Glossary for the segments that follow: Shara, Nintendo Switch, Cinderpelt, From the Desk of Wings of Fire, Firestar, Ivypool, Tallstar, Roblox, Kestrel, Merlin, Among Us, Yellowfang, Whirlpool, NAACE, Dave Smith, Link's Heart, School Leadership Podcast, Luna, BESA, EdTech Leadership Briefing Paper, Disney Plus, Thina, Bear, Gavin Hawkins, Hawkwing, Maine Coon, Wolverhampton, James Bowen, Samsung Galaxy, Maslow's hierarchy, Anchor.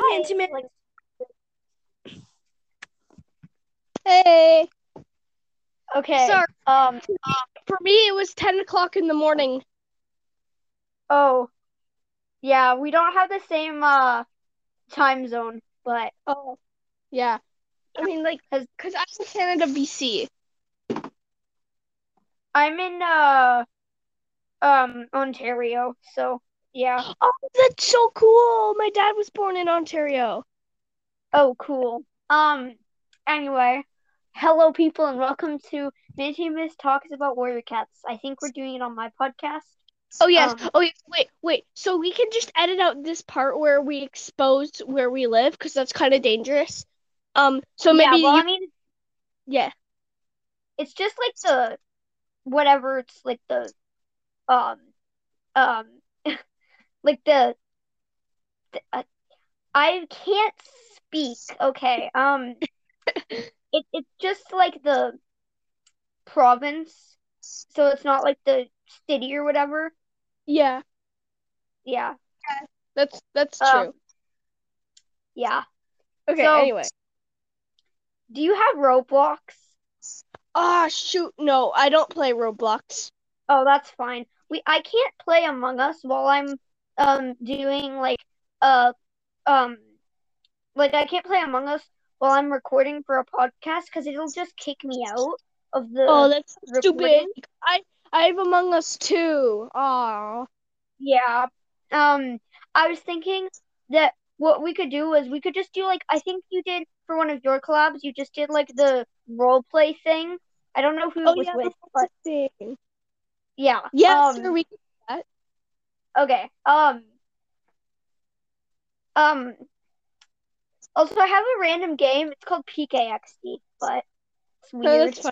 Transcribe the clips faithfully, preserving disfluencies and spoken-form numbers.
Hi, Minty Mist. Hey. Okay. Sorry. Um, for me, it was ten o'clock in the morning. Oh, yeah. We don't have the same uh time zone, but oh, yeah. I mean, like, because I'm in Canada, B C. I'm in uh um Ontario, so yeah. Oh, that's so cool! My dad was born in Ontario. Oh, cool. Um. Anyway. Hello, people, and welcome to Minty Mist Talks About Warrior Cats. I think we're doing it on my podcast. Oh, yes. Um, oh, yes. Wait, wait. So we can just edit out this part where we exposed where we live, because that's kind of dangerous. Um. So maybe... Yeah, well, you... I mean... Yeah. It's just, like, the... Whatever, it's, like, the... Um... Um... like, the... the uh, I can't speak. Okay, um... It it's just like the province, so it's not like the city or whatever. Yeah, yeah, yeah. That's that's um, true. Yeah. Okay. So, anyway, do you have Roblox? Ah, oh, shoot, no, I don't play Roblox. Oh, that's fine. We I can't play Among Us while I'm um doing like uh um like I can't play Among Us. Well, I'm recording for a podcast because it'll just kick me out of the. Oh, that's recording. Stupid! I I have Among Us too. Aww. Yeah. Um, I was thinking that what we could do is we could just do like I think you did for one of your collabs. You just did like the role play thing. I don't know who oh, it was yeah, with, but thing. yeah, yeah, um, sure, we can do that. Okay. Um. Um. Also, I have a random game. It's called P K X D, but it's weird. Oh,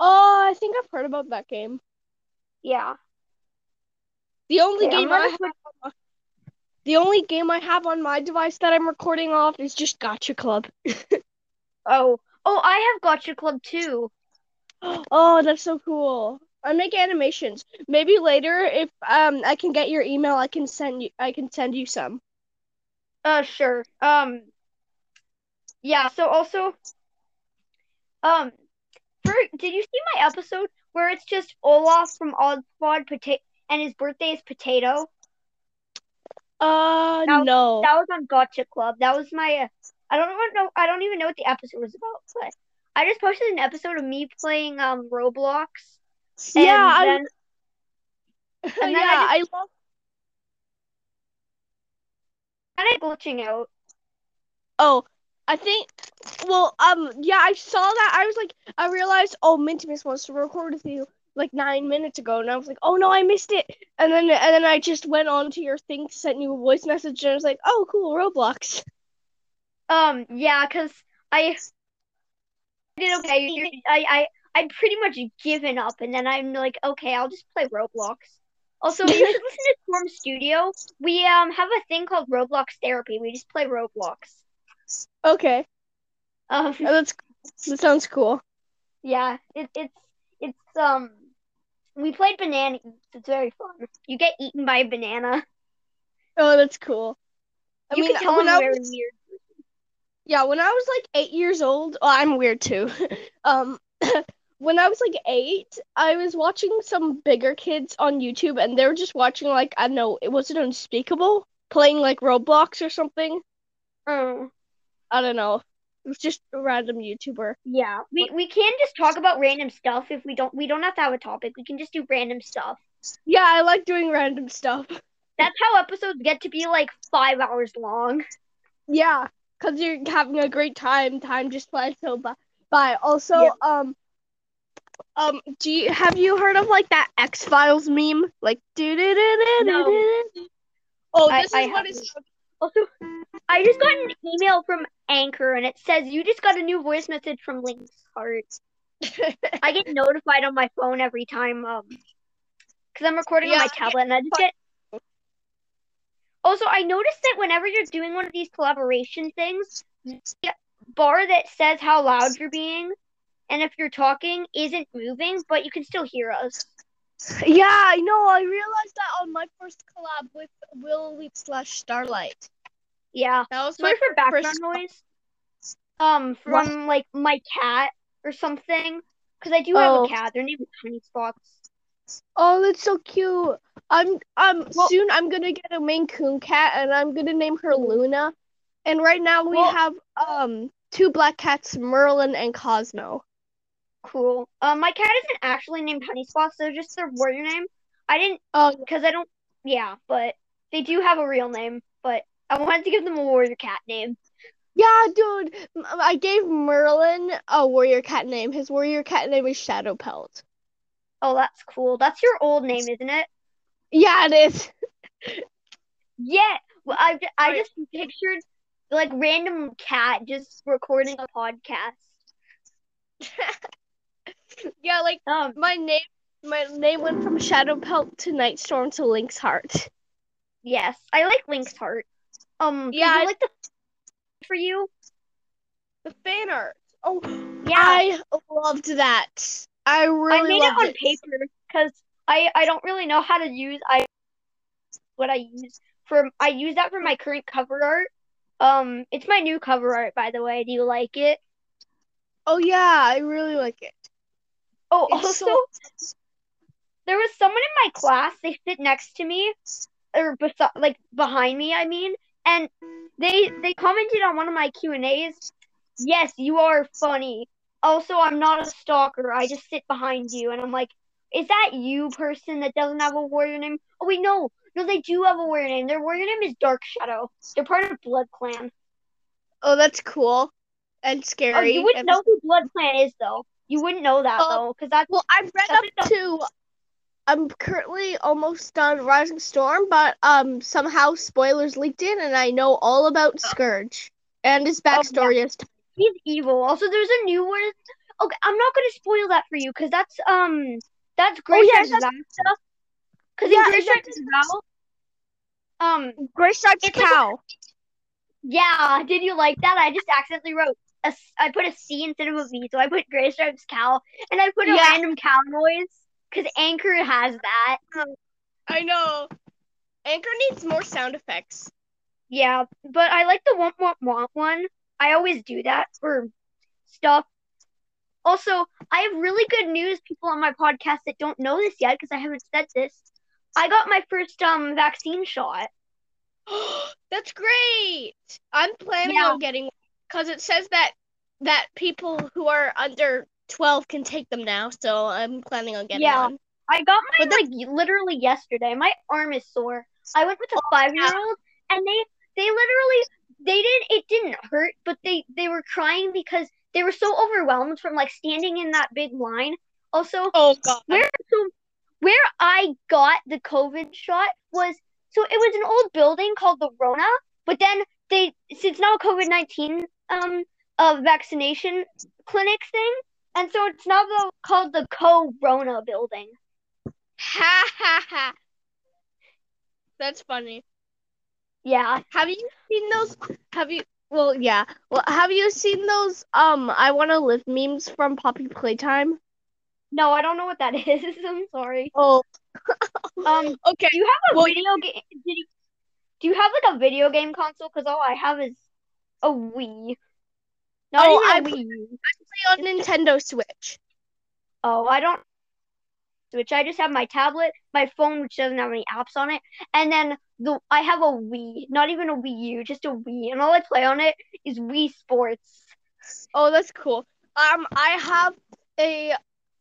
oh I think I've heard about that game. Yeah. The only okay, game I have, put... the only game I have on my device that I'm recording off is just Gacha Club. oh, oh, I have Gacha Club too. Oh, that's so cool. I make animations. Maybe later, if um, I can get your email, I can send you. I can send you some. Uh, sure. Um. Yeah, so also, um, for, did you see my episode where it's just Olaf from Oddspod Pota- and his birthday is Potato? Uh, that was, no. That was on Gacha Club. That was my, I don't know, I don't even know what the episode was about, but I just posted an episode of me playing, um, Roblox. And yeah, then, and then yeah, I, just, I love kind of glitching out. Oh. I think, well, um, yeah, I saw that. I was like, I realized, oh, Minty Mist wants to record with you like nine minutes ago, and I was like, oh no, I missed it. And then, and then I just went on to your thing, sent you a voice message, and I was like, oh, cool, Roblox. Um, yeah, cause I did okay. I, I, I'd pretty much given up, and then I'm like, okay, I'll just play Roblox. Also, you should listen to Storm Studio. We um have a thing called Roblox Therapy. We just play Roblox. Okay. Um, oh, that's that sounds cool. Yeah, it, it's it's um we played banana. It's very fun. You get eaten by a banana. Oh, that's cool. I you mean, can tell I'm very weird. Yeah, when I was like eight years old, oh, I'm weird too. um, when I was like eight, I was watching some bigger kids on YouTube, and they were just watching like I don't know, it wasn't Unspeakable, playing like Roblox or something. Oh. I don't know. It was just a random YouTuber. Yeah. We we can just talk about random stuff if we don't we don't have to have a topic. We can just do random stuff. Yeah, I like doing random stuff. That's how episodes get to be like five hours long. Yeah, because you're having a great time. Time just flies so by. Also, yeah. um, um, do you have you heard of like that X Files meme? Like do do do do do do. Oh, this I, is I what it's. Also, I just got an email from Anchor, and it says, you just got a new voice message from Link's Heart. I get notified on my phone every time, um, because I'm recording yeah, on my tablet, and I just get... Also, I noticed that whenever you're doing one of these collaboration things, the bar that says how loud you're being, and if you're talking, isn't moving, but you can still hear us. Yeah, I know. I realized that on my first collab with Will Leap slash Starlight. Yeah. That was Sorry my for background first... noise. Um, from, what? like, my cat or something. Because I do oh. have a cat. Their name is Honey Spots. Oh, that's so cute. I'm um well, soon I'm gonna get a Maine Coon cat and I'm gonna name her Luna. And right now we well, have um two black cats, Merlin and Cosmo. Cool. Um, my cat isn't actually named Honey Spots, so just their warrior name. I didn't oh because I don't yeah, but they do have a real name, but I wanted to give them a warrior cat name. Yeah, dude. I gave Merlin a warrior cat name. His warrior cat name is Shadow Pelt. Oh, that's cool. That's your old name, isn't it? Yeah, it is. Yeah. Well, I, I just pictured, like, random cat just recording a podcast. Yeah, like, um, my name my name went from Shadow Pelt to Night Storm to Link's Heart. Yes, I like Link's Heart. Um, yeah, I like the for you. The fan art. Oh, yeah. I loved that. I really I made it on it. paper because I, I don't really know how to use I what I use for I use that for my current cover art. Um, it's my new cover art, by the way. Do you like it? Oh yeah, I really like it. Oh, it's also so... there was someone in my class. They sit next to me, or beso- like behind me, I mean, and they they commented on one of my Q and A's. Yes, you are funny. Also, I'm not a stalker. I just sit behind you. And I'm like, is that you, person, that doesn't have a warrior name? Oh, wait, no. No, they do have a warrior name. Their warrior name is Dark Shadow. They're part of Blood Clan. Oh, that's cool. And scary. Oh, you wouldn't and... know who Blood Clan is, though. You wouldn't know that, oh, though. Cause that's, well, I've read up enough. to... I'm currently almost done Rising Storm, but um, somehow spoilers leaked in, and I know all about Scourge. And his backstory oh, yeah. is... He's evil. Also, there's a new one. Okay, I'm not gonna spoil that for you because that's um that's Greystripe oh, yeah, stuff. Because yeah, Greystripe is cow. Um, Greystripe's cow. Like, yeah. Did you like that? I just accidentally wrote a, I put a C instead of a V, so I put Greystripe's cow, and I put a yeah. random cow noise because Anchor has that. I know. Anchor needs more sound effects. Yeah, but I like the womp womp womp one. I always do that for stuff. Also, I have really good news, people on my podcast that don't know this yet, because I haven't said this. I got my first um vaccine shot. That's great! I'm planning yeah. on getting one, because it says that that people who are under twelve can take them now, so I'm planning on getting yeah. one. I got mine, like, literally yesterday. My arm is sore. I went with a five-year-old, and they they literally... They didn't, it didn't hurt, but they, they were crying because they were so overwhelmed from, like, standing in that big line. Also, oh, God. Where, so, where I got the COVID shot was, so it was an old building called the Rona, but then they, so it's now a COVID nineteen um uh, vaccination clinic thing, and so it's now the, called the Co-Rona building. Ha, ha, ha. That's funny. Yeah. Have you seen those? Have you? Well, yeah. Well, have you seen those? Um, I Want to Live memes from Poppy Playtime. No, I don't know what that is. I'm sorry. Oh. um. Okay. Do you have a well, video game? You... Do you have like a video game console? Because all I have is a Wii. Not oh, I play, I play on Nintendo Switch. Oh, I don't. Switch. I just have my tablet, my phone, which doesn't have any apps on it, and then the I have a Wii, not even a Wii U, just a Wii, and all I play on it is Wii Sports. Oh, that's cool. Um, I have a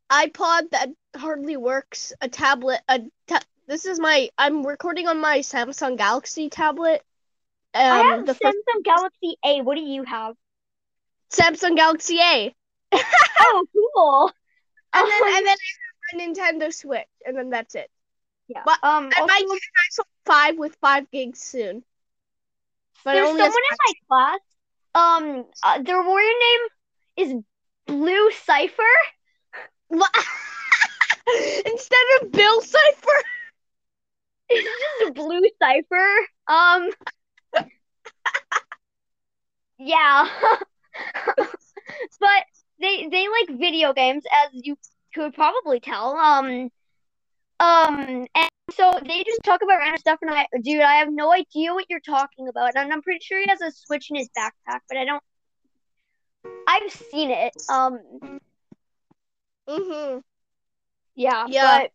iPod that hardly works, a tablet, a ta- this is my, I'm recording on my Samsung Galaxy tablet. Um, I have the Samsung first- Galaxy A, what do you have? Samsung Galaxy A. Oh, cool. And then, and then Nintendo Switch, and then that's it. Yeah. But um, I might get an iPhone five with five gigs soon. But there's someone in my class. Um, uh, their warrior name is Blue Cipher. Instead of Bill Cipher, it's just Blue Cipher. Um. Yeah. But they they like video games, as you could probably tell. Um, um, and So they just talk about random stuff, and I, dude, I have no idea what you're talking about. And I'm pretty sure he has a Switch in his backpack, but I don't. I've seen it. Um. Mm-hmm. Yeah. Yeah.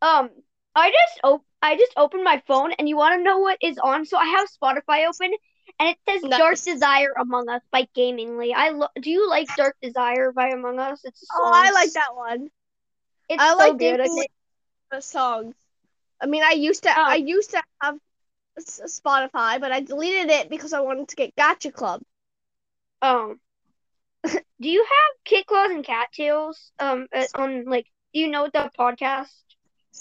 But, um, I just op- I just opened my phone, and you want to know what is on? So I have Spotify open, and it says nice. Dark Desire Among Us by Gamingly. I lo- do you like Dark Desire by Among Us? It's oh, I like that one. It's I so like good. Dancing with the songs. I mean, I used to, oh. I used to have Spotify, but I deleted it because I wanted to get Gacha Club. Oh, do you have Kid Claws and Cattails? Um, on like, do you know the podcast?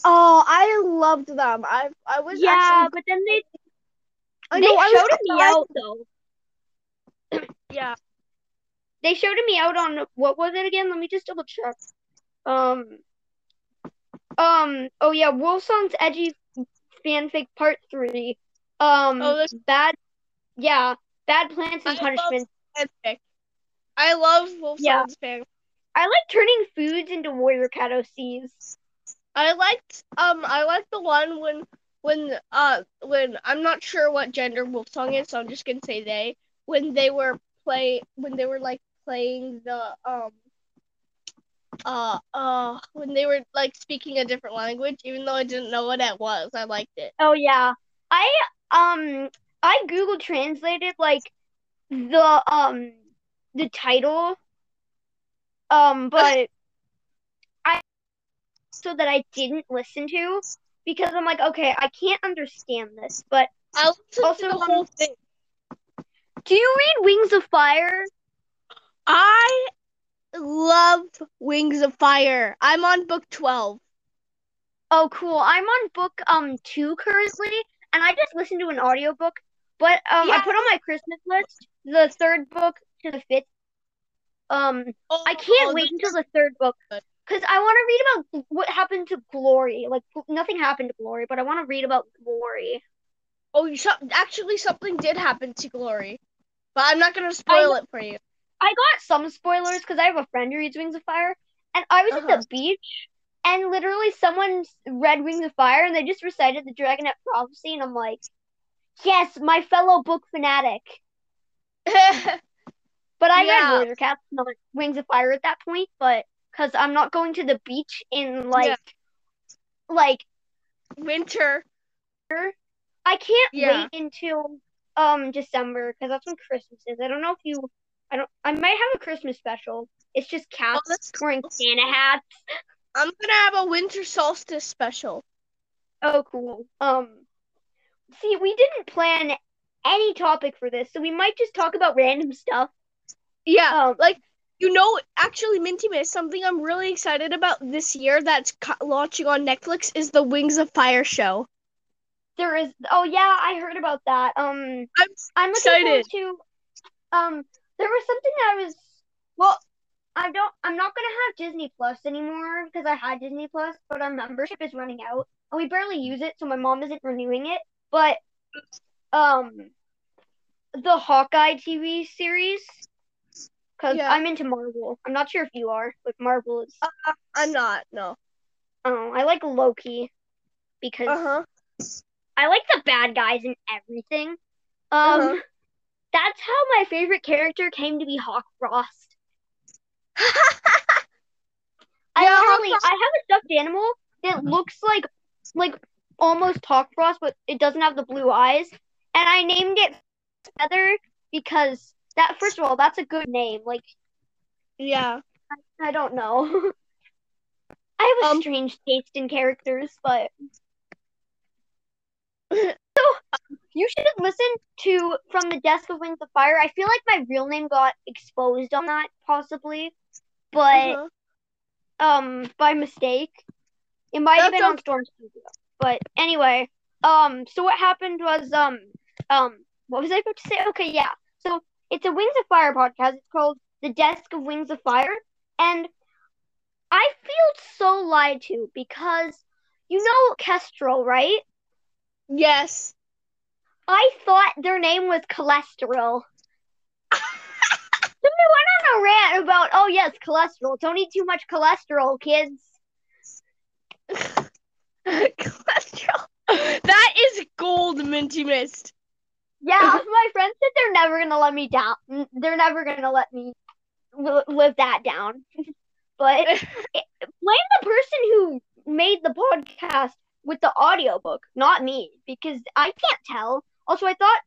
Oh, I loved them. I, I was yeah, actually... but then they, I they know, showed I me out though. Yeah, they showed me out on what was it again? Let me just double check. Um. Um, oh yeah, Wolfsong's Edgy Fanfic Part three. Um, oh, this... bad, yeah, Bad Plants and I Punishments. Love I love Wolfsong's yeah. fanfic. I like turning foods into warrior cat O Cs. I liked, um, I liked the one when, when, uh, when, I'm not sure what gender Wolfsong is, so I'm just gonna say they, when they were play, when they were, like, playing the, um, Uh, uh, when they were, like, speaking a different language, even though I didn't know what it was, I liked it. Oh, yeah. I, um, I Google translated, like, the, um, the title, um, but I, so that I didn't listen to, because I'm like, okay, I can't understand this, but I also the whole thing. Do you read Wings of Fire? I... love Wings of Fire. I'm on book twelve. Oh, cool. I'm on book um two currently, and I just listened to an audiobook, but um yeah. I put on my Christmas list the third book to the fifth. Um, oh, I can't oh, wait until the third book, because I want to read about what happened to Glory. Like, nothing happened to Glory, but I want to read about Glory. Oh, you so- actually, something did happen to Glory, but I'm not going to spoil I- it for you. I got some spoilers because I have a friend who reads Wings of Fire, and I was uh-huh. at the beach, and literally someone read Wings of Fire, and they just recited the Dragonette Prophecy, and I'm like, yes, my fellow book fanatic. But I yeah. read Warrior Cats, not Wings of Fire at that point, but because I'm not going to the beach in, like, yeah. like winter. I can't yeah. wait until um December, because that's when Christmas is. I don't know if you... I don't. I might have a Christmas special. It's just cats oh, wearing Santa hats. I'm gonna have a winter solstice special. Oh, cool. Um, see, we didn't plan any topic for this, so we might just talk about random stuff. Yeah, um, like you know, actually, Minty Mist, something I'm really excited about this year that's co- launching on Netflix is the Wings of Fire show. There is. Oh yeah, I heard about that. Um, I'm, I'm excited to. Um. There was something that I was, well, I don't, I'm not going to have Disney Plus anymore because I had Disney Plus, but our membership is running out and we barely use it. So my mom isn't renewing it, but, um, the Hawkeye T V series, because yeah. I'm into Marvel. I'm not sure if you are, but Marvel is. Uh, I'm not, no. Oh, I like Loki because uh-huh. I like the bad guys in everything. Um. Uh-huh. That's how my favorite character came to be Hawk Frost. I yeah, literally, Hawk Frost. I have a stuffed animal that looks like, like almost Hawk Frost, but it doesn't have the blue eyes. And I named it Feather because that, first of all, that's a good name. Like, yeah, I, I don't know. I have a um, strange taste in characters, but. So, you should listen to From the Desk of Wings of Fire. I feel like my real name got exposed on that, possibly, but uh-huh. um, by mistake. It might have been on Storm Studio. But anyway, um, so what happened was, um, um, what was I about to say? Okay, yeah. So, it's a Wings of Fire podcast. It's called The Desk of Wings of Fire. And I feel so lied to because, you know Kestrel, right? Yes. I thought their name was cholesterol. So we went on a rant about, oh yes, cholesterol. Don't eat too much cholesterol, kids. Cholesterol. That is gold, Minty Mist. Yeah, my friend said they're never gonna let me down. They're never gonna let me li- live that down. But it, blame the person who made the podcast with the audiobook, not me, because I can't tell. Also, I thought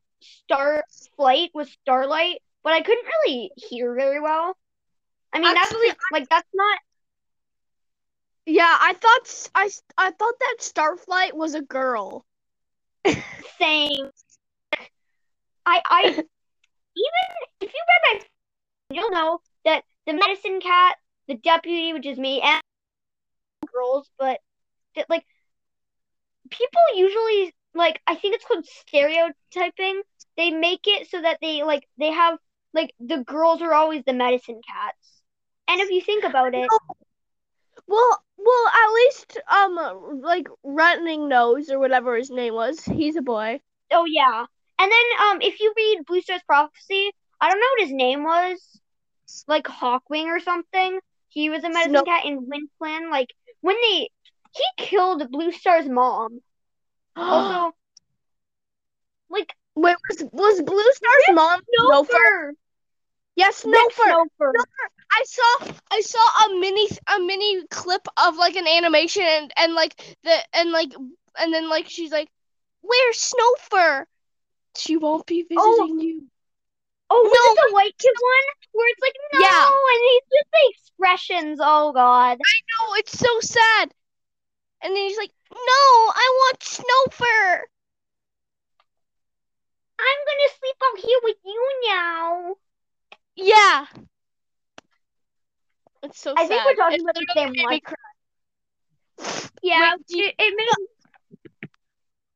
Starflight was Starlight, but I couldn't really hear very well. I mean, that's really, like that's not. Yeah, I thought I I thought that Starflight was a girl. Same. I I even if you read my, you'll know that the medicine cat, the deputy, which is me, and girls, but that, like people usually like I think it's called stereotyping. They make it so that they like they have like the girls are always the medicine cats, and if you think about it. Oh. Well, well, at least, um, like, Running Nose, or whatever his name was, he's a boy. Oh, yeah. And then, um, if you read Blue Star's Prophecy, I don't know what his name was, like, Hawkwing or something. He was a medicine Snow- cat in Wind Clan. Like, when they, he killed Blue Star's mom. Also, like. Wait, was, was Blue Star's yes, mom Snowfur? Yes, Snowfur. I saw I saw a mini a mini clip of like an animation and, and like the and like and then like she's like, where's Snowfur? She won't be visiting oh. you. Oh, was no. it the white kid one where it's like no, yeah. and he's just the expressions. Oh God, I know, it's so sad. And then he's like, no, I want Snowfur. I'm gonna sleep out here with you now. Yeah. It's so I sad. think we're talking it's about the same one. Cry. Yeah, Wait, it, it made.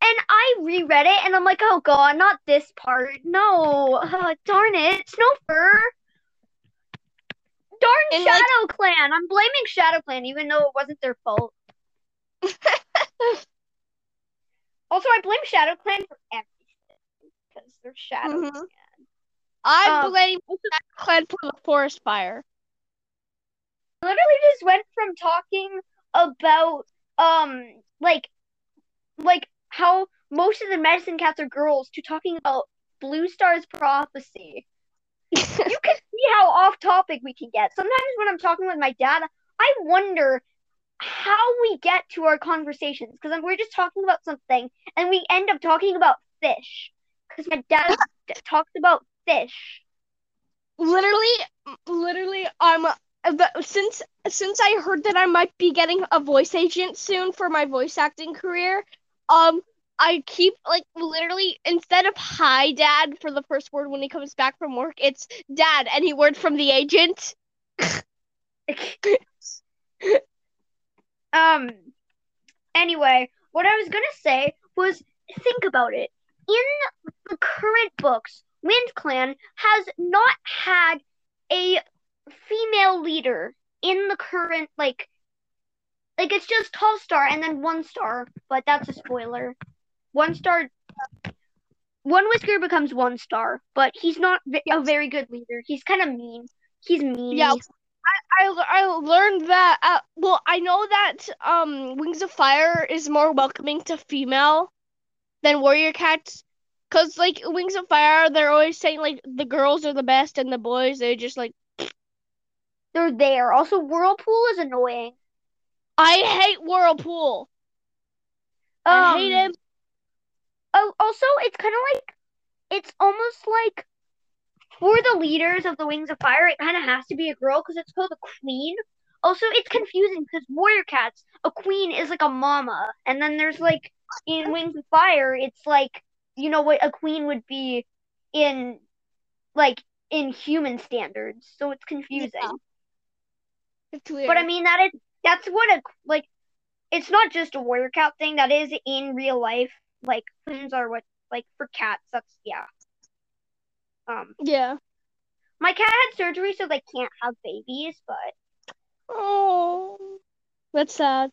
And I reread it, and I'm like, oh God, not this part. No, uh, darn it, Snowfur. Darn and Shadow like... Clan. I'm blaming Shadow Clan, even though it wasn't their fault. Also, I blame Shadow Clan for everything because they're Shadow mm-hmm. Clan. I um, blame Shadow Clan for the forest fire. Literally just went from talking about um like like how most of the medicine cats are girls to talking about Blue Star's Prophecy. You can see how off topic we can get. Sometimes when I'm talking with my dad, I wonder how we get to our conversations because we're just talking about something and we end up talking about fish because my dad talks about fish. Literally, literally, um. But since since I heard that I might be getting a voice agent soon for my voice acting career, um, I keep like literally instead of "hi, Dad" for the first word when he comes back from work, it's "Dad." Any word from the agent? um. Anyway, what I was gonna say was think about it. In the current books, Wind Clan has not had a female leader in the current like like it's just Tallstar and then Onestar, but that's a spoiler. Onestar One Whisker becomes Onestar, but he's not a very good leader. He's kind of mean. He's mean. Yeah, I, I, I learned that. Uh, well, I know that um Wings of Fire is more welcoming to female than Warrior Cats. Cause like Wings of Fire, they're always saying like the girls are the best and the boys they're just like. They're there. Also, Whirlpool is annoying. I hate Whirlpool. Um, I hate him. Oh, also, it's kind of like, it's almost like, for the leaders of the Wings of Fire, it kind of has to be a girl, because it's called a queen. Also, it's confusing, because Warrior Cats, a queen is like a mama, and then there's like, in Wings of Fire, it's like, you know what a queen would be in, like, in human standards, so it's confusing. Yeah. But I mean that it that's what a like it's not just a Warrior Cat thing that is in real life like queens are what like for cats that's yeah um yeah my cat had surgery so they can't have babies but oh that's sad.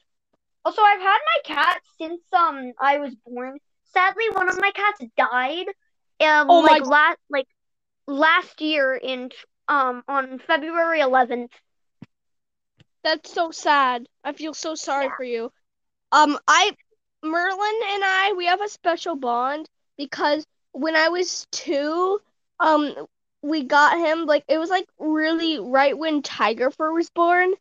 Also I've had my cat since um I was born. Sadly one of my cats died um oh like last like last year in um on February eleventh. That's so sad. I feel so sorry yeah. for you. Um, I Merlin and I, we have a special bond because when I was two, um, we got him, like, it was, like, really right when Tiger Fur was born.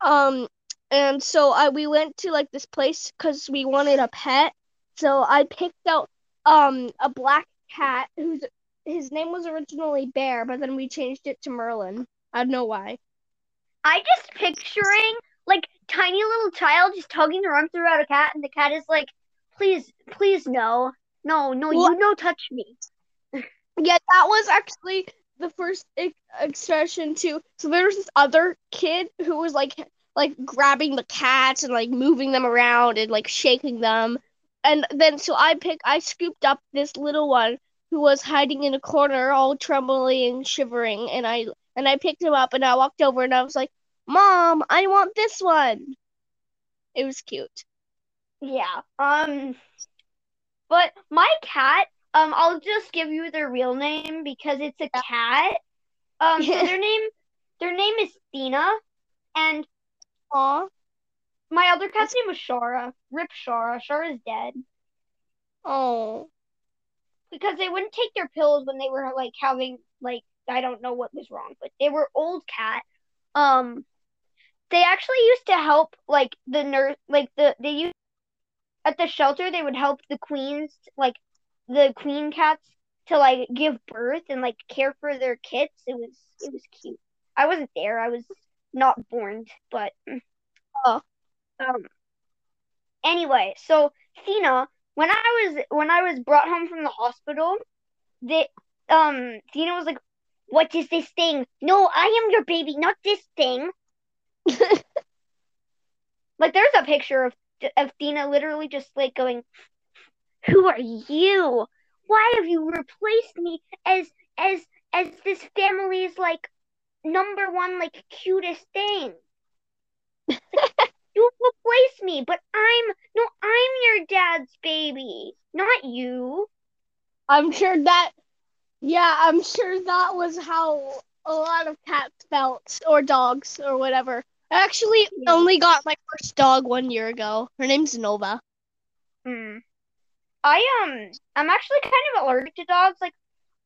Um, and so I we went to, like, this place because we wanted a pet. So I picked out um a black cat who's his name was originally Bear, but then we changed it to Merlin. I don't know why. I just picturing, like, tiny little child just tugging her arm throughout a cat, and the cat is like, please, please, no. No, no, well, you no touch me. Yeah, that was actually the first ex- expression, too. So there was this other kid who was, like, like grabbing the cats and, like, moving them around and, like, shaking them. And then, so I pick, I scooped up this little one who was hiding in a corner, all trembly and shivering, and I and I picked him up, and I walked over, and I was like, Mom, I want this one. It was cute. Yeah. Um, but my cat, um, I'll just give you their real name because it's a cat. Um, so their name, their name is Thina, and aw, my other cat's name was Shara. Rip Shara. Shara's dead. Oh. Because they wouldn't take their pills when they were, like, having, like, I don't know what was wrong, but they were old cat. Um, they actually used to help, like, the nurse, like, the, they used, at the shelter, they would help the queens, like, the queen cats to, like, give birth and, like, care for their kids. It was, it was cute. I wasn't there. I was not born, but, oh, um, anyway, so, Thina, when I was, when I was brought home from the hospital, they, um, Thina was like, what is this thing? No, I am your baby, not this thing. Like, there's a picture of of Thina literally just, like, going, who are you? Why have you replaced me as, as, as this family's, like, number one, like, cutest thing? You replace me, but I'm, no, I'm your dad's baby, not you. I'm sure that, yeah, I'm sure that was how a lot of cats felt, or dogs, or whatever. I actually yeah. only got my first dog one year ago. Her name's Nova. Hmm. I, um, I'm actually kind of allergic to dogs. Like,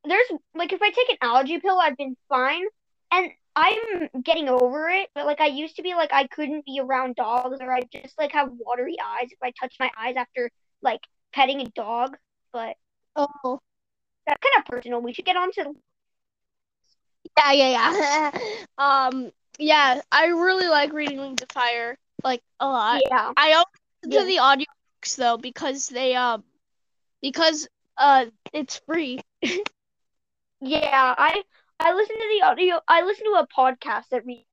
there's, like, if I take an allergy pill, I've been fine, and I'm getting over it, but, like, I used to be, like, I couldn't be around dogs, or I'd just, like, have watery eyes if I touched my eyes after, like, petting a dog, but... Oh. That's kind of personal. We should get on to... Yeah, yeah, yeah. um, yeah, I really like reading Wings of Fire, like, a lot. Yeah. I always listen to yeah. the audiobooks, though, because they, um... Because, uh, it's free. yeah, I... I listened to the audio. I listened to a podcast that reads.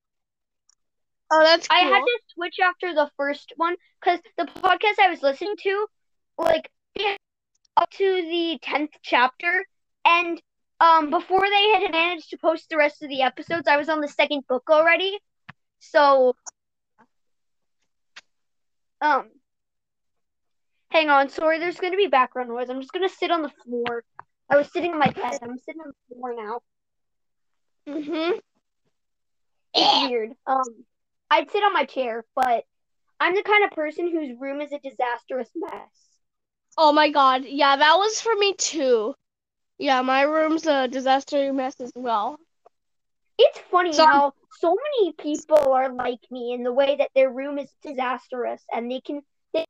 Oh, that's cool. I had to switch after the first one because the podcast I was listening to, like, up to the tenth chapter, and um, before they had managed to post the rest of the episodes, I was on the second book already. So, um, hang on. Sorry, there's gonna be background noise. I'm just gonna sit on the floor. I was sitting on my bed. I'm sitting on the floor now. Mhm. Weird. Um, I'd sit on my chair, but I'm the kind of person whose room is a disastrous mess. Oh my god, yeah, that was for me too. Yeah, my room's a disastrous mess as well. It's funny so- how so many people are like me in the way that their room is disastrous, and they can they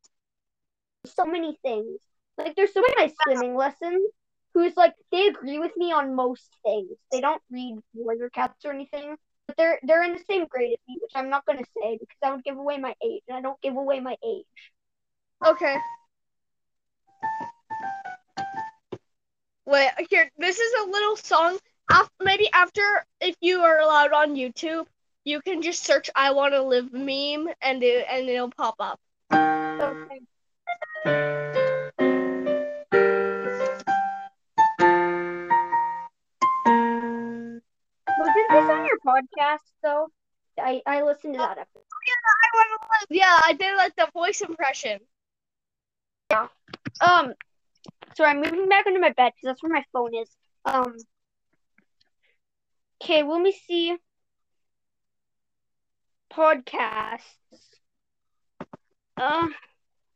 so many things. Like, there's so many my swimming lessons. Who's like, they agree with me on most things. They don't read Warrior Cats or anything, but they're they're in the same grade as me, which I'm not going to say because I would give away my age, and I don't give away my age. Okay. Wait, here, this is a little song. Maybe after, if you are allowed on YouTube, you can just search I Want to Live meme, and, it, and it'll pop up. Okay. Is this on your podcast, though? I, I listened to that episode. Yeah, I want to listen. Yeah, I did, like, the voice impression. Yeah. Um, sorry, I'm moving back into my bed, because that's where my phone is. Um. Okay, let me see. Podcasts. Uh,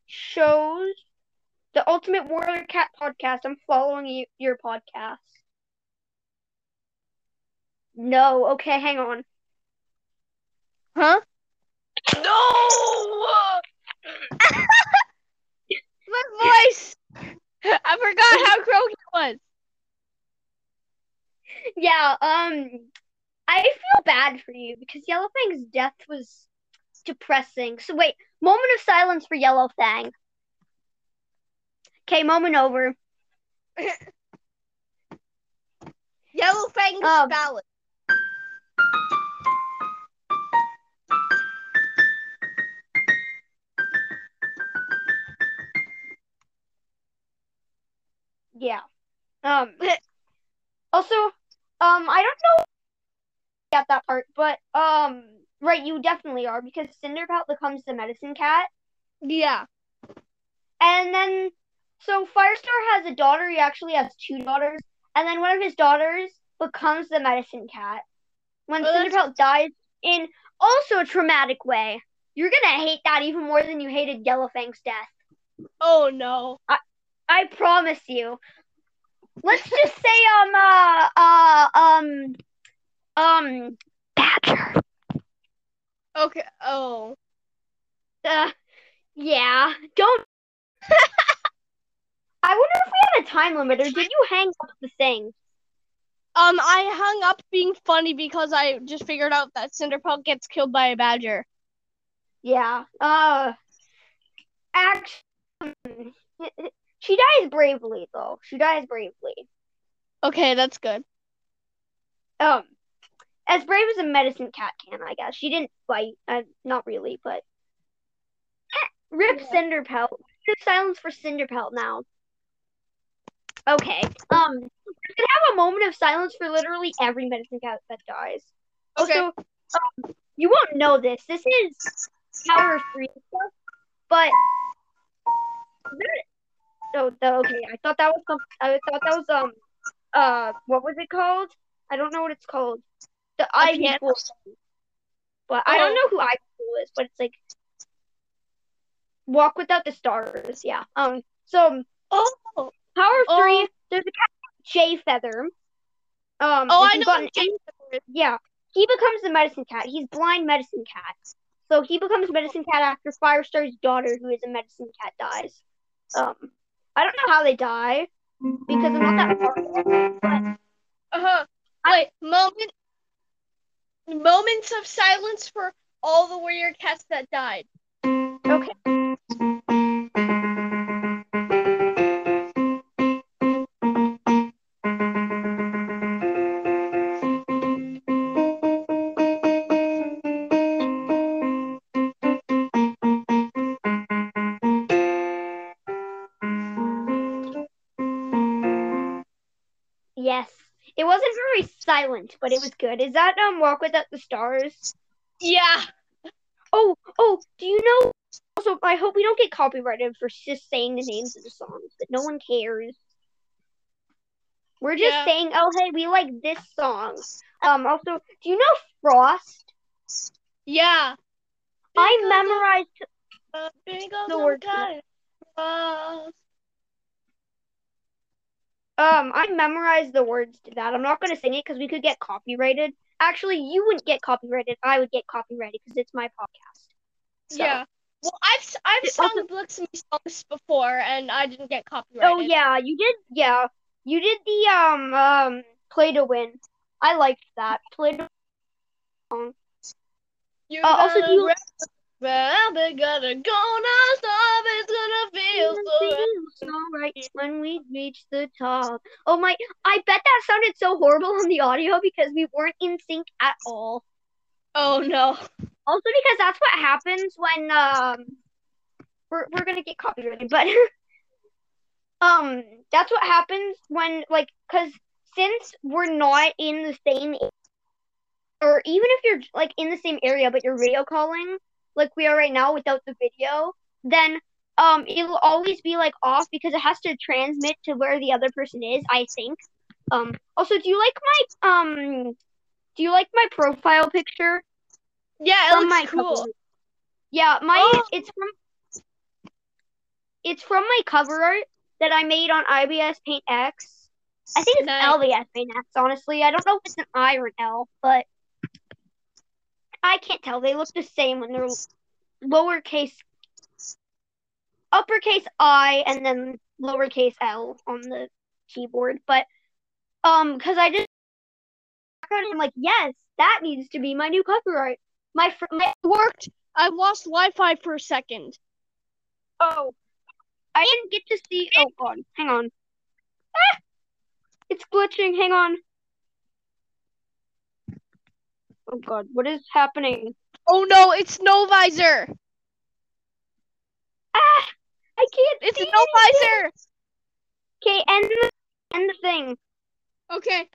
shows. The Ultimate Warrior Cat Podcast. I'm following you, your podcast. No. Okay, hang on. Huh? No! My voice! I forgot how croaky it was. Yeah, um, I feel bad for you because Yellowfang's death was depressing. So wait, moment of silence for Yellowfang. Okay, moment over. Yellowfang's um, ballad. Yeah. Um. Also, um, I don't know if I got that part, but, um, right, you definitely are, because Cinderpelt becomes the medicine cat. Yeah. And then, so Firestar has a daughter, he actually has two daughters, and then one of his daughters becomes the medicine cat. When oh, Cinderpelt dies, in also a traumatic way. You're gonna hate that even more than you hated Yellowfang's death. Oh, no. I- I promise you. Let's just say um uh uh um um Badger. Okay. Oh. Uh, yeah. Don't. I wonder if we had a time limit, or did you hang up the thing? Um, I hung up being funny because I just figured out that Cinderpelt gets killed by a badger. Yeah. Uh. Actually. She dies bravely, though. She dies bravely. Okay, that's good. Um, as brave as a medicine cat can, I guess. She didn't bite. Uh, not really, but... Rip yeah. Cinderpelt. There's silence for Cinderpelt now. Okay. Um, we could have a moment of silence for literally every medicine cat that dies. Okay. Also, um, you won't know this. This is power free stuff, but... Oh, the, okay. I thought that was. I thought that was um. Uh, what was it called? I don't know what it's called. The Ivypool. But I don't know who Ivypool is. But it's like Walk Without the Stars. Yeah. Um. So. Oh. Power oh. three. There's a cat named Jay Feather. Um. Oh, I know. An Jay Feather. Yeah. He becomes the medicine cat. He's blind medicine cat. So he becomes medicine cat after Firestar's daughter, who is a medicine cat, dies. Um, I don't know how they die because I'm not that powerful. But... Uh-huh. Wait, I... moment. Moments of silence for all the warrior cats that died. Okay. It wasn't very silent, but it was good. Is that um Walk Without the Stars? Yeah. Oh, oh, do you know? Also, I hope we don't get copyrighted for just saying the names of the songs, but no one cares. We're just yeah. saying, oh, hey, we like this song. Um, also, do you know Frost? Yeah. I memorized the, the word. Frost. Um, I memorized the words to that. I'm not going to sing it because we could get copyrighted. Actually, you wouldn't get copyrighted. I would get copyrighted because it's my podcast. So. Yeah. Well, I've I've it sung also... Blix Me songs before, and I didn't get copyrighted. Oh, yeah. You did, yeah. You did the, um, um, Play to Win. I liked that. Play to Win. You're uh, also, do you... Forever gonna go nonstop, it's gonna feel so right when we reach the top. Oh my, I bet that sounded so horrible on the audio because we weren't in sync at all. Oh no. Also because that's what happens when, um, we're, we're gonna get copyrighted, but, um, that's what happens when, like, cause since we're not in the same, or even if you're, like, in the same area but you're radio calling, like we are right now without the video, then um, it'll always be, like, off because it has to transmit to where the other person is, I think. Um, also, do you like my, um, do you like my profile picture? Yeah, it from looks my cool. Couple? Yeah, my, oh. it's from, it's from my cover art that I made on I B S Paint X. I think it's nice. L B S Paint X, honestly. I don't know if it's an I or an L, but I can't tell. They look the same when they're lowercase, uppercase I, and then lowercase L on the keyboard. But um, because I just I'm like, yes, that needs to be my new cover art. My fr- my worked. I lost Wi-Fi for a second. Oh, I didn't get to see. Oh God, hang on. Ah! It's glitching. Hang on. Oh God, what is happening? Oh no, it's Novizer. Ah, I can't. It's Novizer. Okay, end the end the thing. Okay.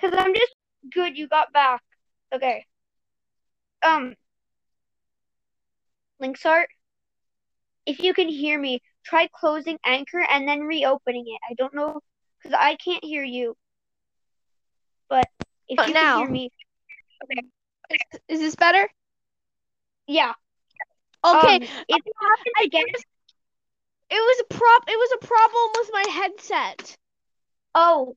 Cause I'm just good. You got back. Okay. Um. Link's Heart. If you can hear me, try closing Anchor and then reopening it. I don't know, because I can't hear you. But if but you now. can hear me. Okay. Is, is this better? Yeah. Okay. Um, if it happens again. It was a prop it was a problem with my headset. Oh.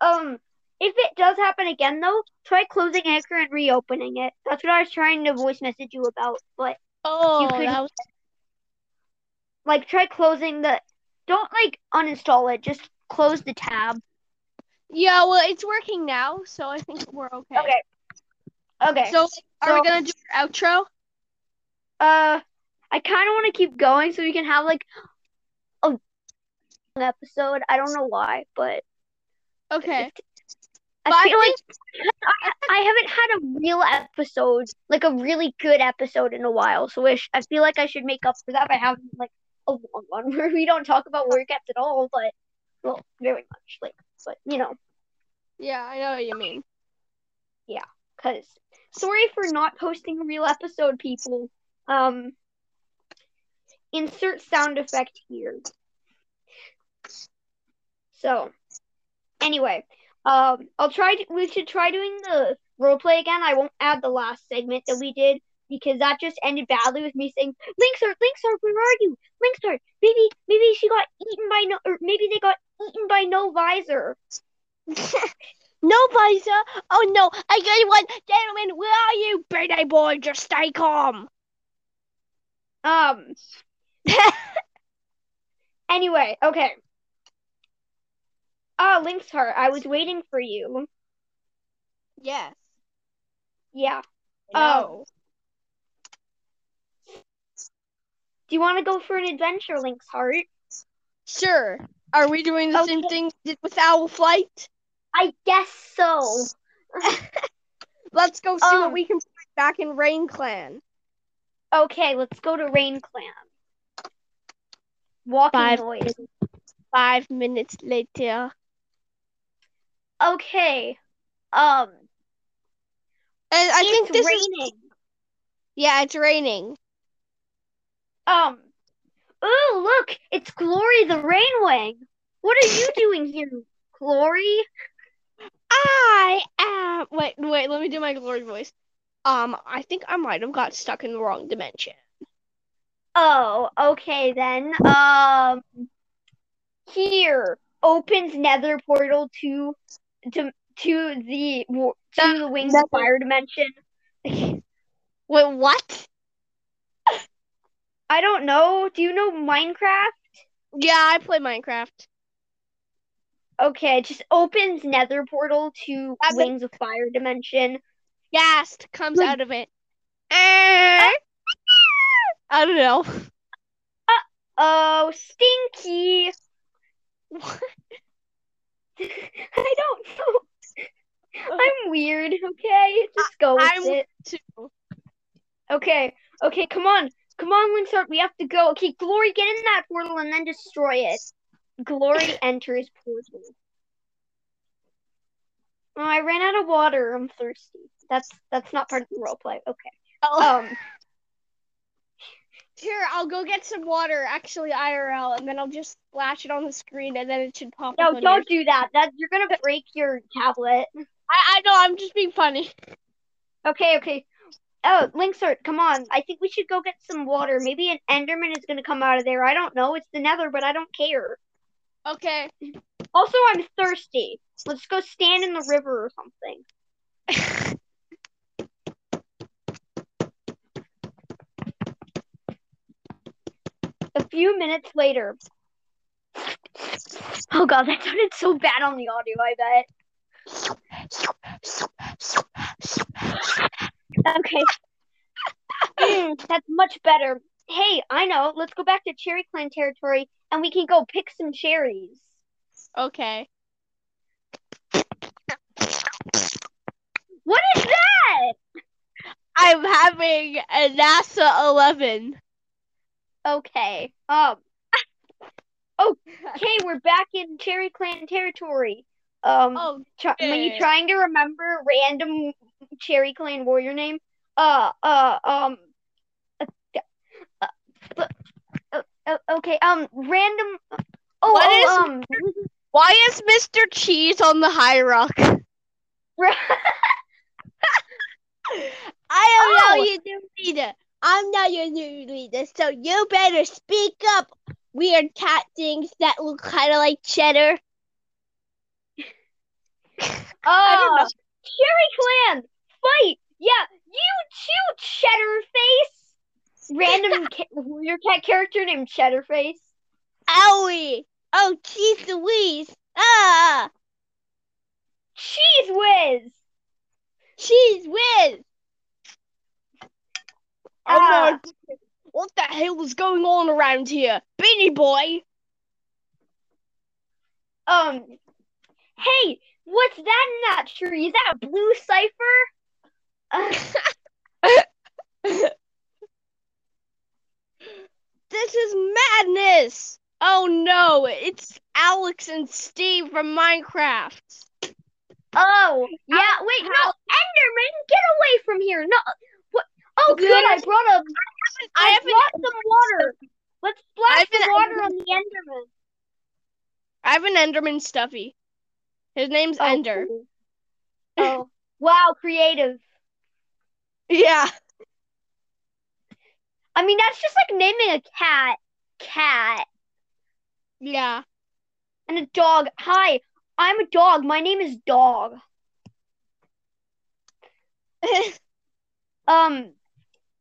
Um if it does happen again though, try closing Anchor and reopening it. That's what I was trying to voice message you about, but oh, you couldn't. That was- Like, try closing the... Don't, like, uninstall it. Just close the tab. Yeah, well, it's working now, so I think we're okay. Okay. Okay. So, are so, we gonna do your outro? Uh, I kind of want to keep going so we can have, like, a episode. I don't know why, but... Okay. I but feel I think... like I, I haven't had a real episode, like, a really good episode in a while, so I, sh- I feel like I should make up for that by having, like, a long one where we don't talk about Warrior Cats at all, but, well, very much, like, but, you know. Yeah, I know what you mean. Yeah, because, sorry for not posting a real episode, people. Um, insert sound effect here. So, anyway, um, I'll try, to, we should try doing the roleplay again. I won't add the last segment that we did, because that just ended badly with me saying, Link's Heart, Link's Heart, where are you? Link's Heart, maybe, maybe she got eaten by no, or maybe they got eaten by Novizer. Novizer? Oh no, I got one. Gentlemen, where are you? Birthday boy, just stay calm. Um. Anyway, okay. Ah, oh, Link's Heart, I was waiting for you. Yes. Yeah. Oh. Um, do you want to go for an adventure, Link's Heart? Sure. Are we doing the okay. same thing we did with Owl Flight? I guess so. Let's go see um, what we can find back in Rain Clan. Okay, let's go to Rain Clan. Walking Five. noise. Five minutes later. Okay. Um. And I think this is raining. Yeah, it's raining. Um. Ooh, look! It's Glory the Rainwing. What are you doing here, Glory? I am. Wait, wait. Let me do my Glory voice. Um, I think I might have got stuck in the wrong dimension. Oh, okay then. Um, here opens Nether portal to to. To the to that, the Wings of Fire dimension. Wait, what? I don't know. Do you know Minecraft? Yeah, I play Minecraft. Okay, it just opens Nether portal to that Wings meant- of Fire dimension. Gas comes like, out of it. I don't know. Uh oh, stinky. What? I don't know. I'm weird, okay? Just go with I'm it. Too. Okay, okay, come on. Come on, Link's Heart, we have to go. Okay, Glory, get in that portal and then destroy it. Glory enters portal. Oh, I ran out of water. I'm thirsty. That's that's not part of the roleplay. Okay. Oh. Um. Here, I'll go get some water, actually, I R L, and then I'll just splash it on the screen, and then it should pop no, up. No, don't your... do that. That You're going to break your tablet. I, I know, I'm just being funny. Okay, okay. Oh, Link's Heart, come on. I think we should go get some water. Maybe an Enderman is going to come out of there. I don't know. It's the Nether, but I don't care. Okay. Also, I'm thirsty. Let's go stand in the river or something. A few minutes later. Oh, God, that sounded so bad on the audio, I bet. Okay. mm, that's much better. Hey, I know. Let's go back to Cherry Clan territory, and we can go pick some cherries. Okay. What is that? I'm having a NASA eleven. Okay. Um. Okay, we're back in Cherry Clan territory. Um. Oh, try- are you trying to remember random Cherry Clan warrior name? Uh. Uh. Um. Uh, uh, uh, uh, okay. Um. Random. Oh. What oh is, um. Mister- Why is Mister Cheese on the high rock? I am now your new leader. I'm now your new leader, so you better speak up. Weird cat things that look kind of like cheddar. Oh, uh, Cherry Clan, fight! Yeah, you too, Cheddar Face. Random ca- your cat character named Cheddar Face. Owie! Oh, jeez Louise! Ah! Cheese Whiz! Cheese Whiz! Ah. Oh no! What the hell is going on around here? Beanie Boy! Um, hey, what's that in that tree? Is that a blue cipher? Uh. This is madness! Oh no, it's Alex and Steve from Minecraft. Oh, yeah, Al- wait, Al- no, Enderman, get away from here! No, what? Oh, good, I brought a... I, I have brought some water. Stuffy. Let's splash the water Enderman. On the Enderman. I have an Enderman stuffy. His name's oh, Ender. Cool. Oh, wow, creative. Yeah. I mean, that's just like naming a cat. Cat. Yeah. And a dog. Hi, I'm a dog. My name is Dog. um...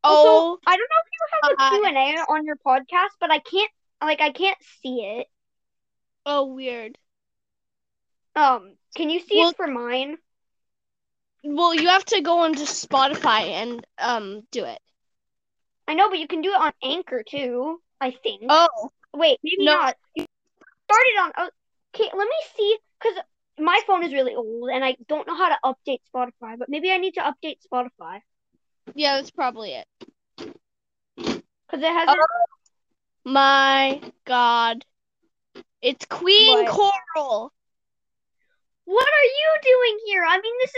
Also, oh, I don't know if you have a uh, Q and A on your podcast, but I can't, like, I can't see it. Oh, weird. Um, can you see well, it for mine? Well, you have to go onto Spotify and, um, do it. I know, but you can do it on Anchor, too, I think. Oh. Wait, maybe no. not. You started on, oh, okay, let me see, because my phone is really old, and I don't know how to update Spotify, but maybe I need to update Spotify. Yeah, that's probably it. Because it has. Oh a- my God. It's Queen what? Coral. What are you doing here? I mean, this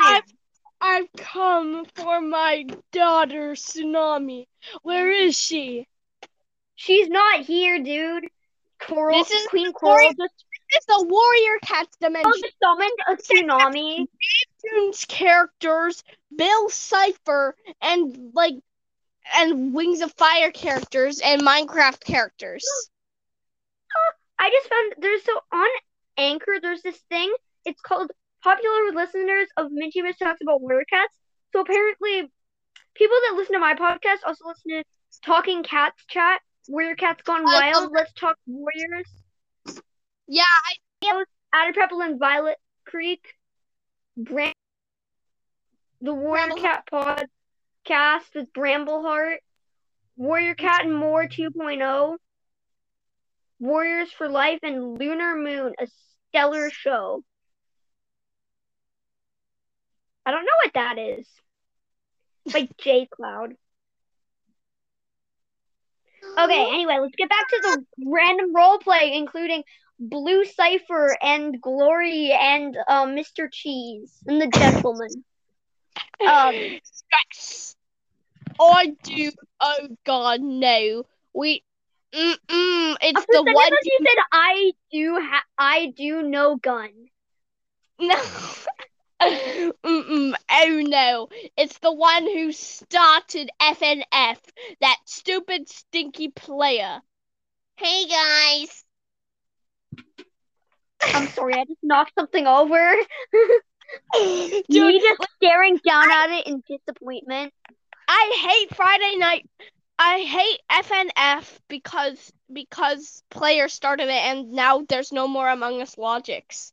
isn't even River Clan. I've, I've come for my daughter, Tsunami. Where is she? She's not here, dude. Coral. This is Queen Coral. Coral. It's the Warrior Cats dimension. Oh, the summon a tsunami. Cartoons characters, Bill Cipher, and like, and Wings of Fire characters and Minecraft characters. Oh, I just found there's so on Anchor. There's this thing. It's called Popular Listeners of Minty Mist Talks About Warrior Cats. So apparently, people that listen to my podcast also listen to Talking Cats Chat. Warrior Cats Gone Wild. Uh, Let's Talk Warriors. Yeah, I Outer Pebble and Violet Creek, Bram- the Warrior Cat podcast with Brambleheart, Warrior Cat and More two point oh, Warriors for Life, and Lunar Moon, a stellar show. I don't know what that is. By J Cloud. Okay, anyway, let's get back to the random roleplay, including Blue Cipher and Glory and uh, Mister Cheese and the Gentleman. Um, yes. I do. Oh God, no. We. Mm mm. It's the one. You said I do. Ha- I do no gun. No. Mm-mm. Oh no, it's the one who started F N F, that stupid stinky player. Hey guys. I'm sorry, I just knocked something over. Dude, me just staring down I, at it in disappointment. I hate Friday night. I hate F N F because because players started it and now there's no more Among Us logics.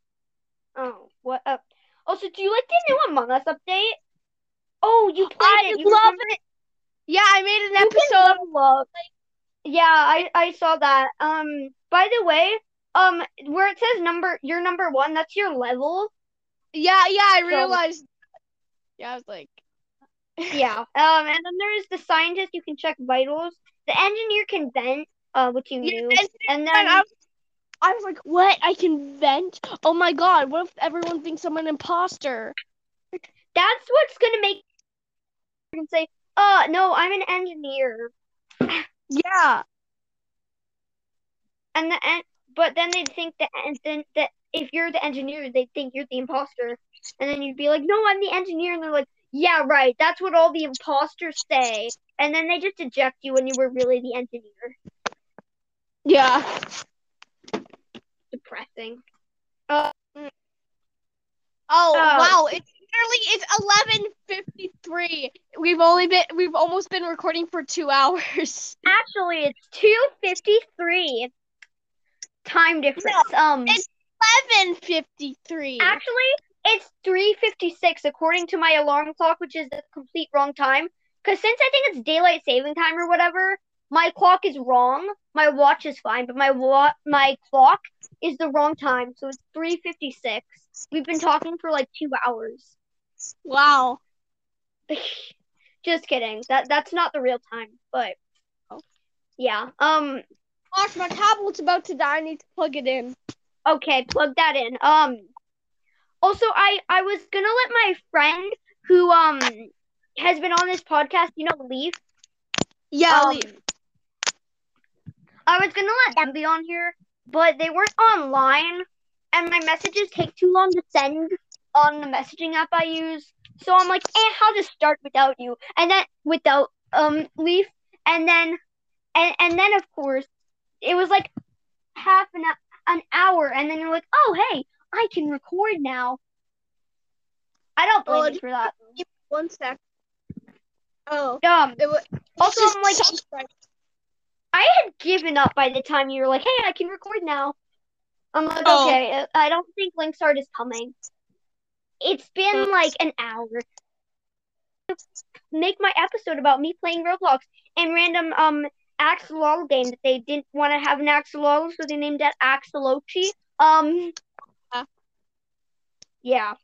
Oh, what up? Also, do you like the new Among Us update? Oh, you played I it. I love it. it. Yeah, I made an you episode. Can love, like, yeah, I, I saw that. Um, by the way, um, where it says number, you're number one, that's your level. Yeah, yeah, I so, realized. Yeah, I was like. Yeah, um, and then there is the scientist. You can check vitals. The engineer can vent, uh, which you yeah, knew. And then I was, I was like, "What? I can vent? Oh my god! What if everyone thinks I'm an imposter?" That's what's gonna make you say, "Uh, no, I'm an engineer." Yeah. And the en- but then they think that then that if you're the engineer, they think you're the imposter, and then you'd be like, "No, I'm the engineer," and they're like. Yeah, right. That's what all the imposters say. And then they just eject you when you were really the engineer. Yeah. Depressing. Uh, oh, uh, wow. It's nearly, it's eleven fifty-three. We've only been, we've almost been recording for two hours. Actually, it's two fifty-three. Time difference. No, um, it's eleven fifty-three. Actually... It's three fifty-six according to my alarm clock, which is the complete wrong time. Because since I think it's daylight saving time or whatever, my clock is wrong. My watch is fine, but my wa- my clock is the wrong time. So it's three fifty-six. We've been talking for like two hours. Wow. Just kidding. That That's not the real time, but yeah. Um. Gosh, my tablet's about to die. I need to plug it in. Okay, plug that in. Um. Also, I, I was going to let my friend who um has been on this podcast, you know, Leaf? Yeah, um, Leaf. I was going to let them be on here, but they weren't online, and my messages take too long to send on the messaging app I use. So I'm like, eh, I'll just start without you, and then without um Leaf, and then, and, and then, of course, it was like half an, an hour, and then you're like, oh, hey. I can record now. I don't blame oh, you for that. One sec. Oh. Um, it was, also, I'm like, sunshine. I had given up by the time you were like, hey, I can record now. I'm like, oh. Okay, I don't think Link's Heart is coming. It's been like an hour. Make my episode about me playing Roblox and random um Axolotl game that they didn't want to have an Axolotl, so they named that Axolochi. Um... Yeah.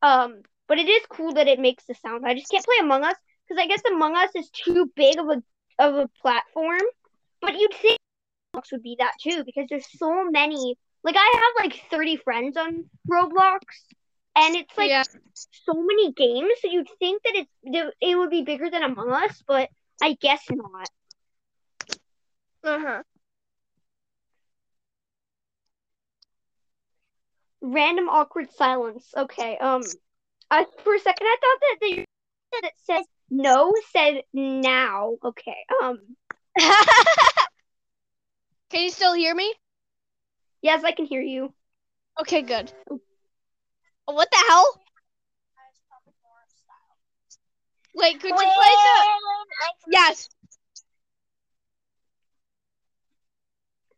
Um, but it is cool that it makes the sound. I just can't play Among Us because I guess Among Us is too big of a of a platform. But you'd think Roblox would be that too because there's so many. Like I have like thirty friends on Roblox, and it's like yeah. so many games. So you'd think that it that it would be bigger than Among Us, but I guess not. Uh huh. Random awkward silence. Okay. Um, I for a second I thought that the that it says no said now. Okay. Um, can you still hear me? Yes, I can hear you. Okay, good. What the hell? Wait, could Wait, you play the? Yes.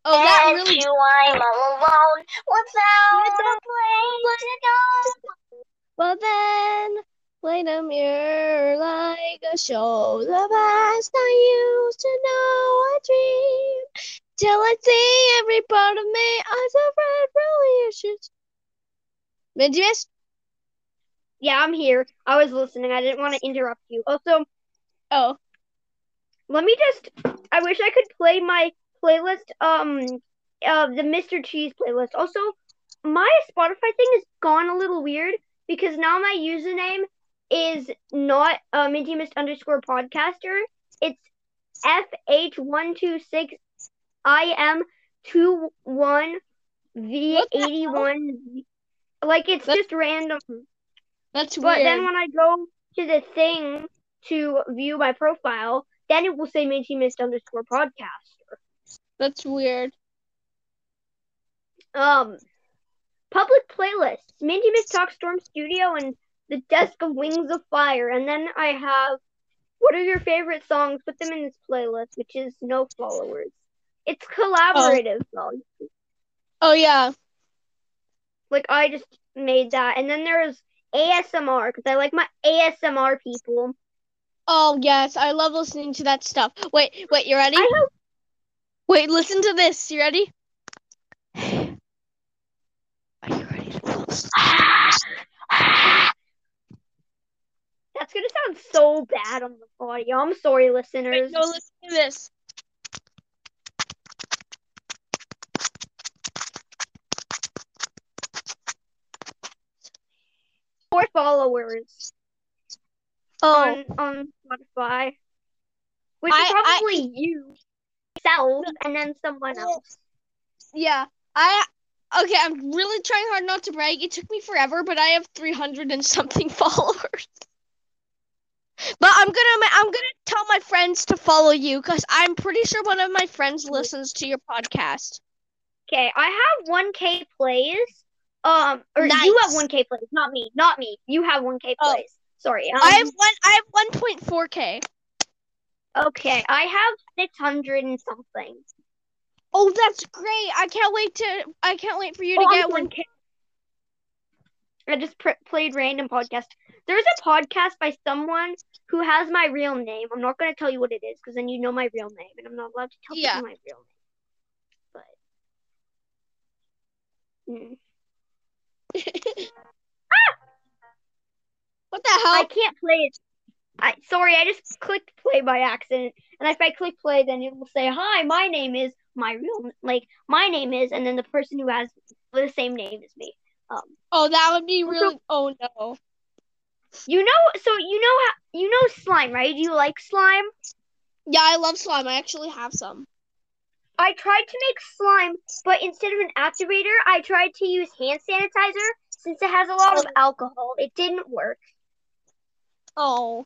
Oh, and that really. You, I'm all alone. What's out What's the place to go? Well then, play the mirror like a show. The past I used to know I dream. Till I see every part of me. I suffered really issues. Minty Mist? Yeah, I'm here. I was listening. I didn't want to interrupt you. Also, oh, let me just. I wish I could play my. Playlist, um, uh, the Mister Cheese playlist. Also, my Spotify thing has gone a little weird because now my username is not uh, Minty Mist underscore podcaster. It's F H one two six I M two one V eight one Like, it's that's, just random. That's but weird. But then when I go to the thing to view my profile, then it will say Minty Mist underscore podcaster. That's weird. Um, public playlists. Minty Mist Talks Storm Studio and The Desk of Wings of Fire. And then I have, what are your favorite songs? Put them in this playlist, which is no followers. It's collaborative, oh. though. Oh, yeah. Like, I just made that. And then there's A S M R, because I like my A S M R people. Oh, yes. I love listening to that stuff. Wait, wait, you ready? I have... Wait, listen to this. You ready? Are you ready to pull this? That's going to sound so bad on the audio. I'm sorry, listeners. Wait, no, listen to this. Four followers oh. on on Spotify, which I, is probably I, you, yourself, and then someone else. Yeah, I okay. I'm really trying hard not to brag. It took me forever, but I have three hundred and something followers. But I'm gonna I'm gonna tell my friends to follow you because I'm pretty sure one of my friends listens to your podcast. Okay, I have one K plays. Um, or nice. You have one K plays, not me, not me. You have one K plays. Oh. Sorry, um, I have one. I have one point four K. Okay, I have six hundred and something. Oh, that's great! I can't wait to. I can't wait for you oh, to get one K. I just pr- played random podcast. There's a podcast by someone who has my real name. I'm not going to tell you what it is because then you know my real name, and I'm not allowed to tell yeah. you my real name. But. Mm. Ah! What the hell? I can't play it. I sorry, I just clicked play by accident. And if I click play, then it will say, "Hi, my name is my real like my name is," and then the person who has the same name as me. Um. Oh, that would be really. So, oh no. You know, so you know how you know slime, right? Do you like slime? Yeah, I love slime. I actually have some. I tried to make slime, but instead of an activator, I tried to use hand sanitizer since it has a lot of alcohol. It didn't work. Oh.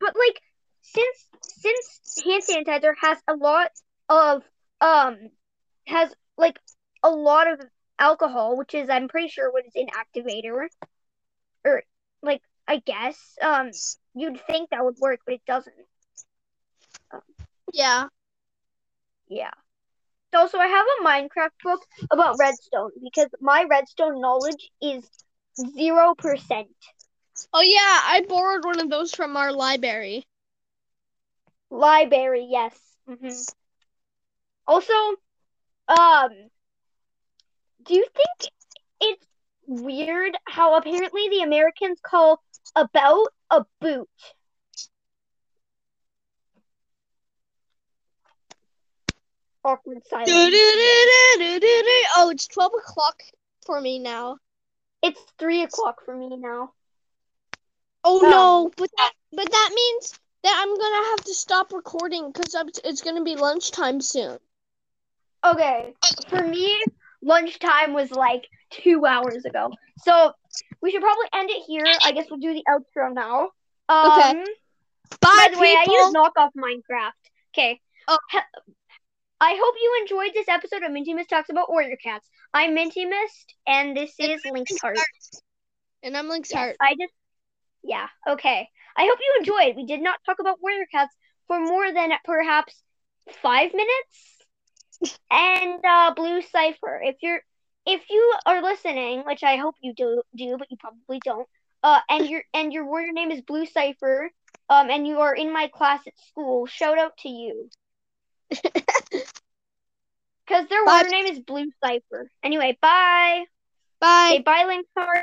But, like, since since hand sanitizer has a lot of, um, has, like, a lot of alcohol, which is, I'm pretty sure, what is an activator, or, like, I guess, um, you'd think that would work, but it doesn't. Um, yeah. Yeah. Also, I have a Minecraft book about redstone because my redstone knowledge is zero percent. Oh yeah, I borrowed one of those from our library. Library, yes. Mm-hmm. Also, um, do you think it's weird how apparently the Americans call a belt a boot? Awkward silence. Do, do, do, do, do, do. Oh, it's twelve o'clock for me now. It's three o'clock for me now. Oh, oh. no, but that but that means that I'm gonna have to stop recording because it's gonna be lunchtime soon. Okay, for me, lunchtime was like two hours ago, so we should probably end it here. I guess we'll do the outro now. Um, okay. Bye, by the people. way, I use knockoff Minecraft. Okay. Oh. He- I hope you enjoyed this episode of Minty Mist Talks About Warrior Cats. I'm Minty Mist, and this is and Link's Heart. And I'm Link's yes, Heart. I just, yeah, okay. I hope you enjoyed. We did not talk about Warrior Cats for more than perhaps five minutes. And uh, Blue Cipher. If you're, if you are listening, which I hope you do, do, but you probably don't. Uh, and your and your warrior name is Blue Cipher. Um, and you are in my class at school. Shout out to you. Because their water name is Blue Cipher. Anyway, bye. Bye. Okay, bye, Link's Heart.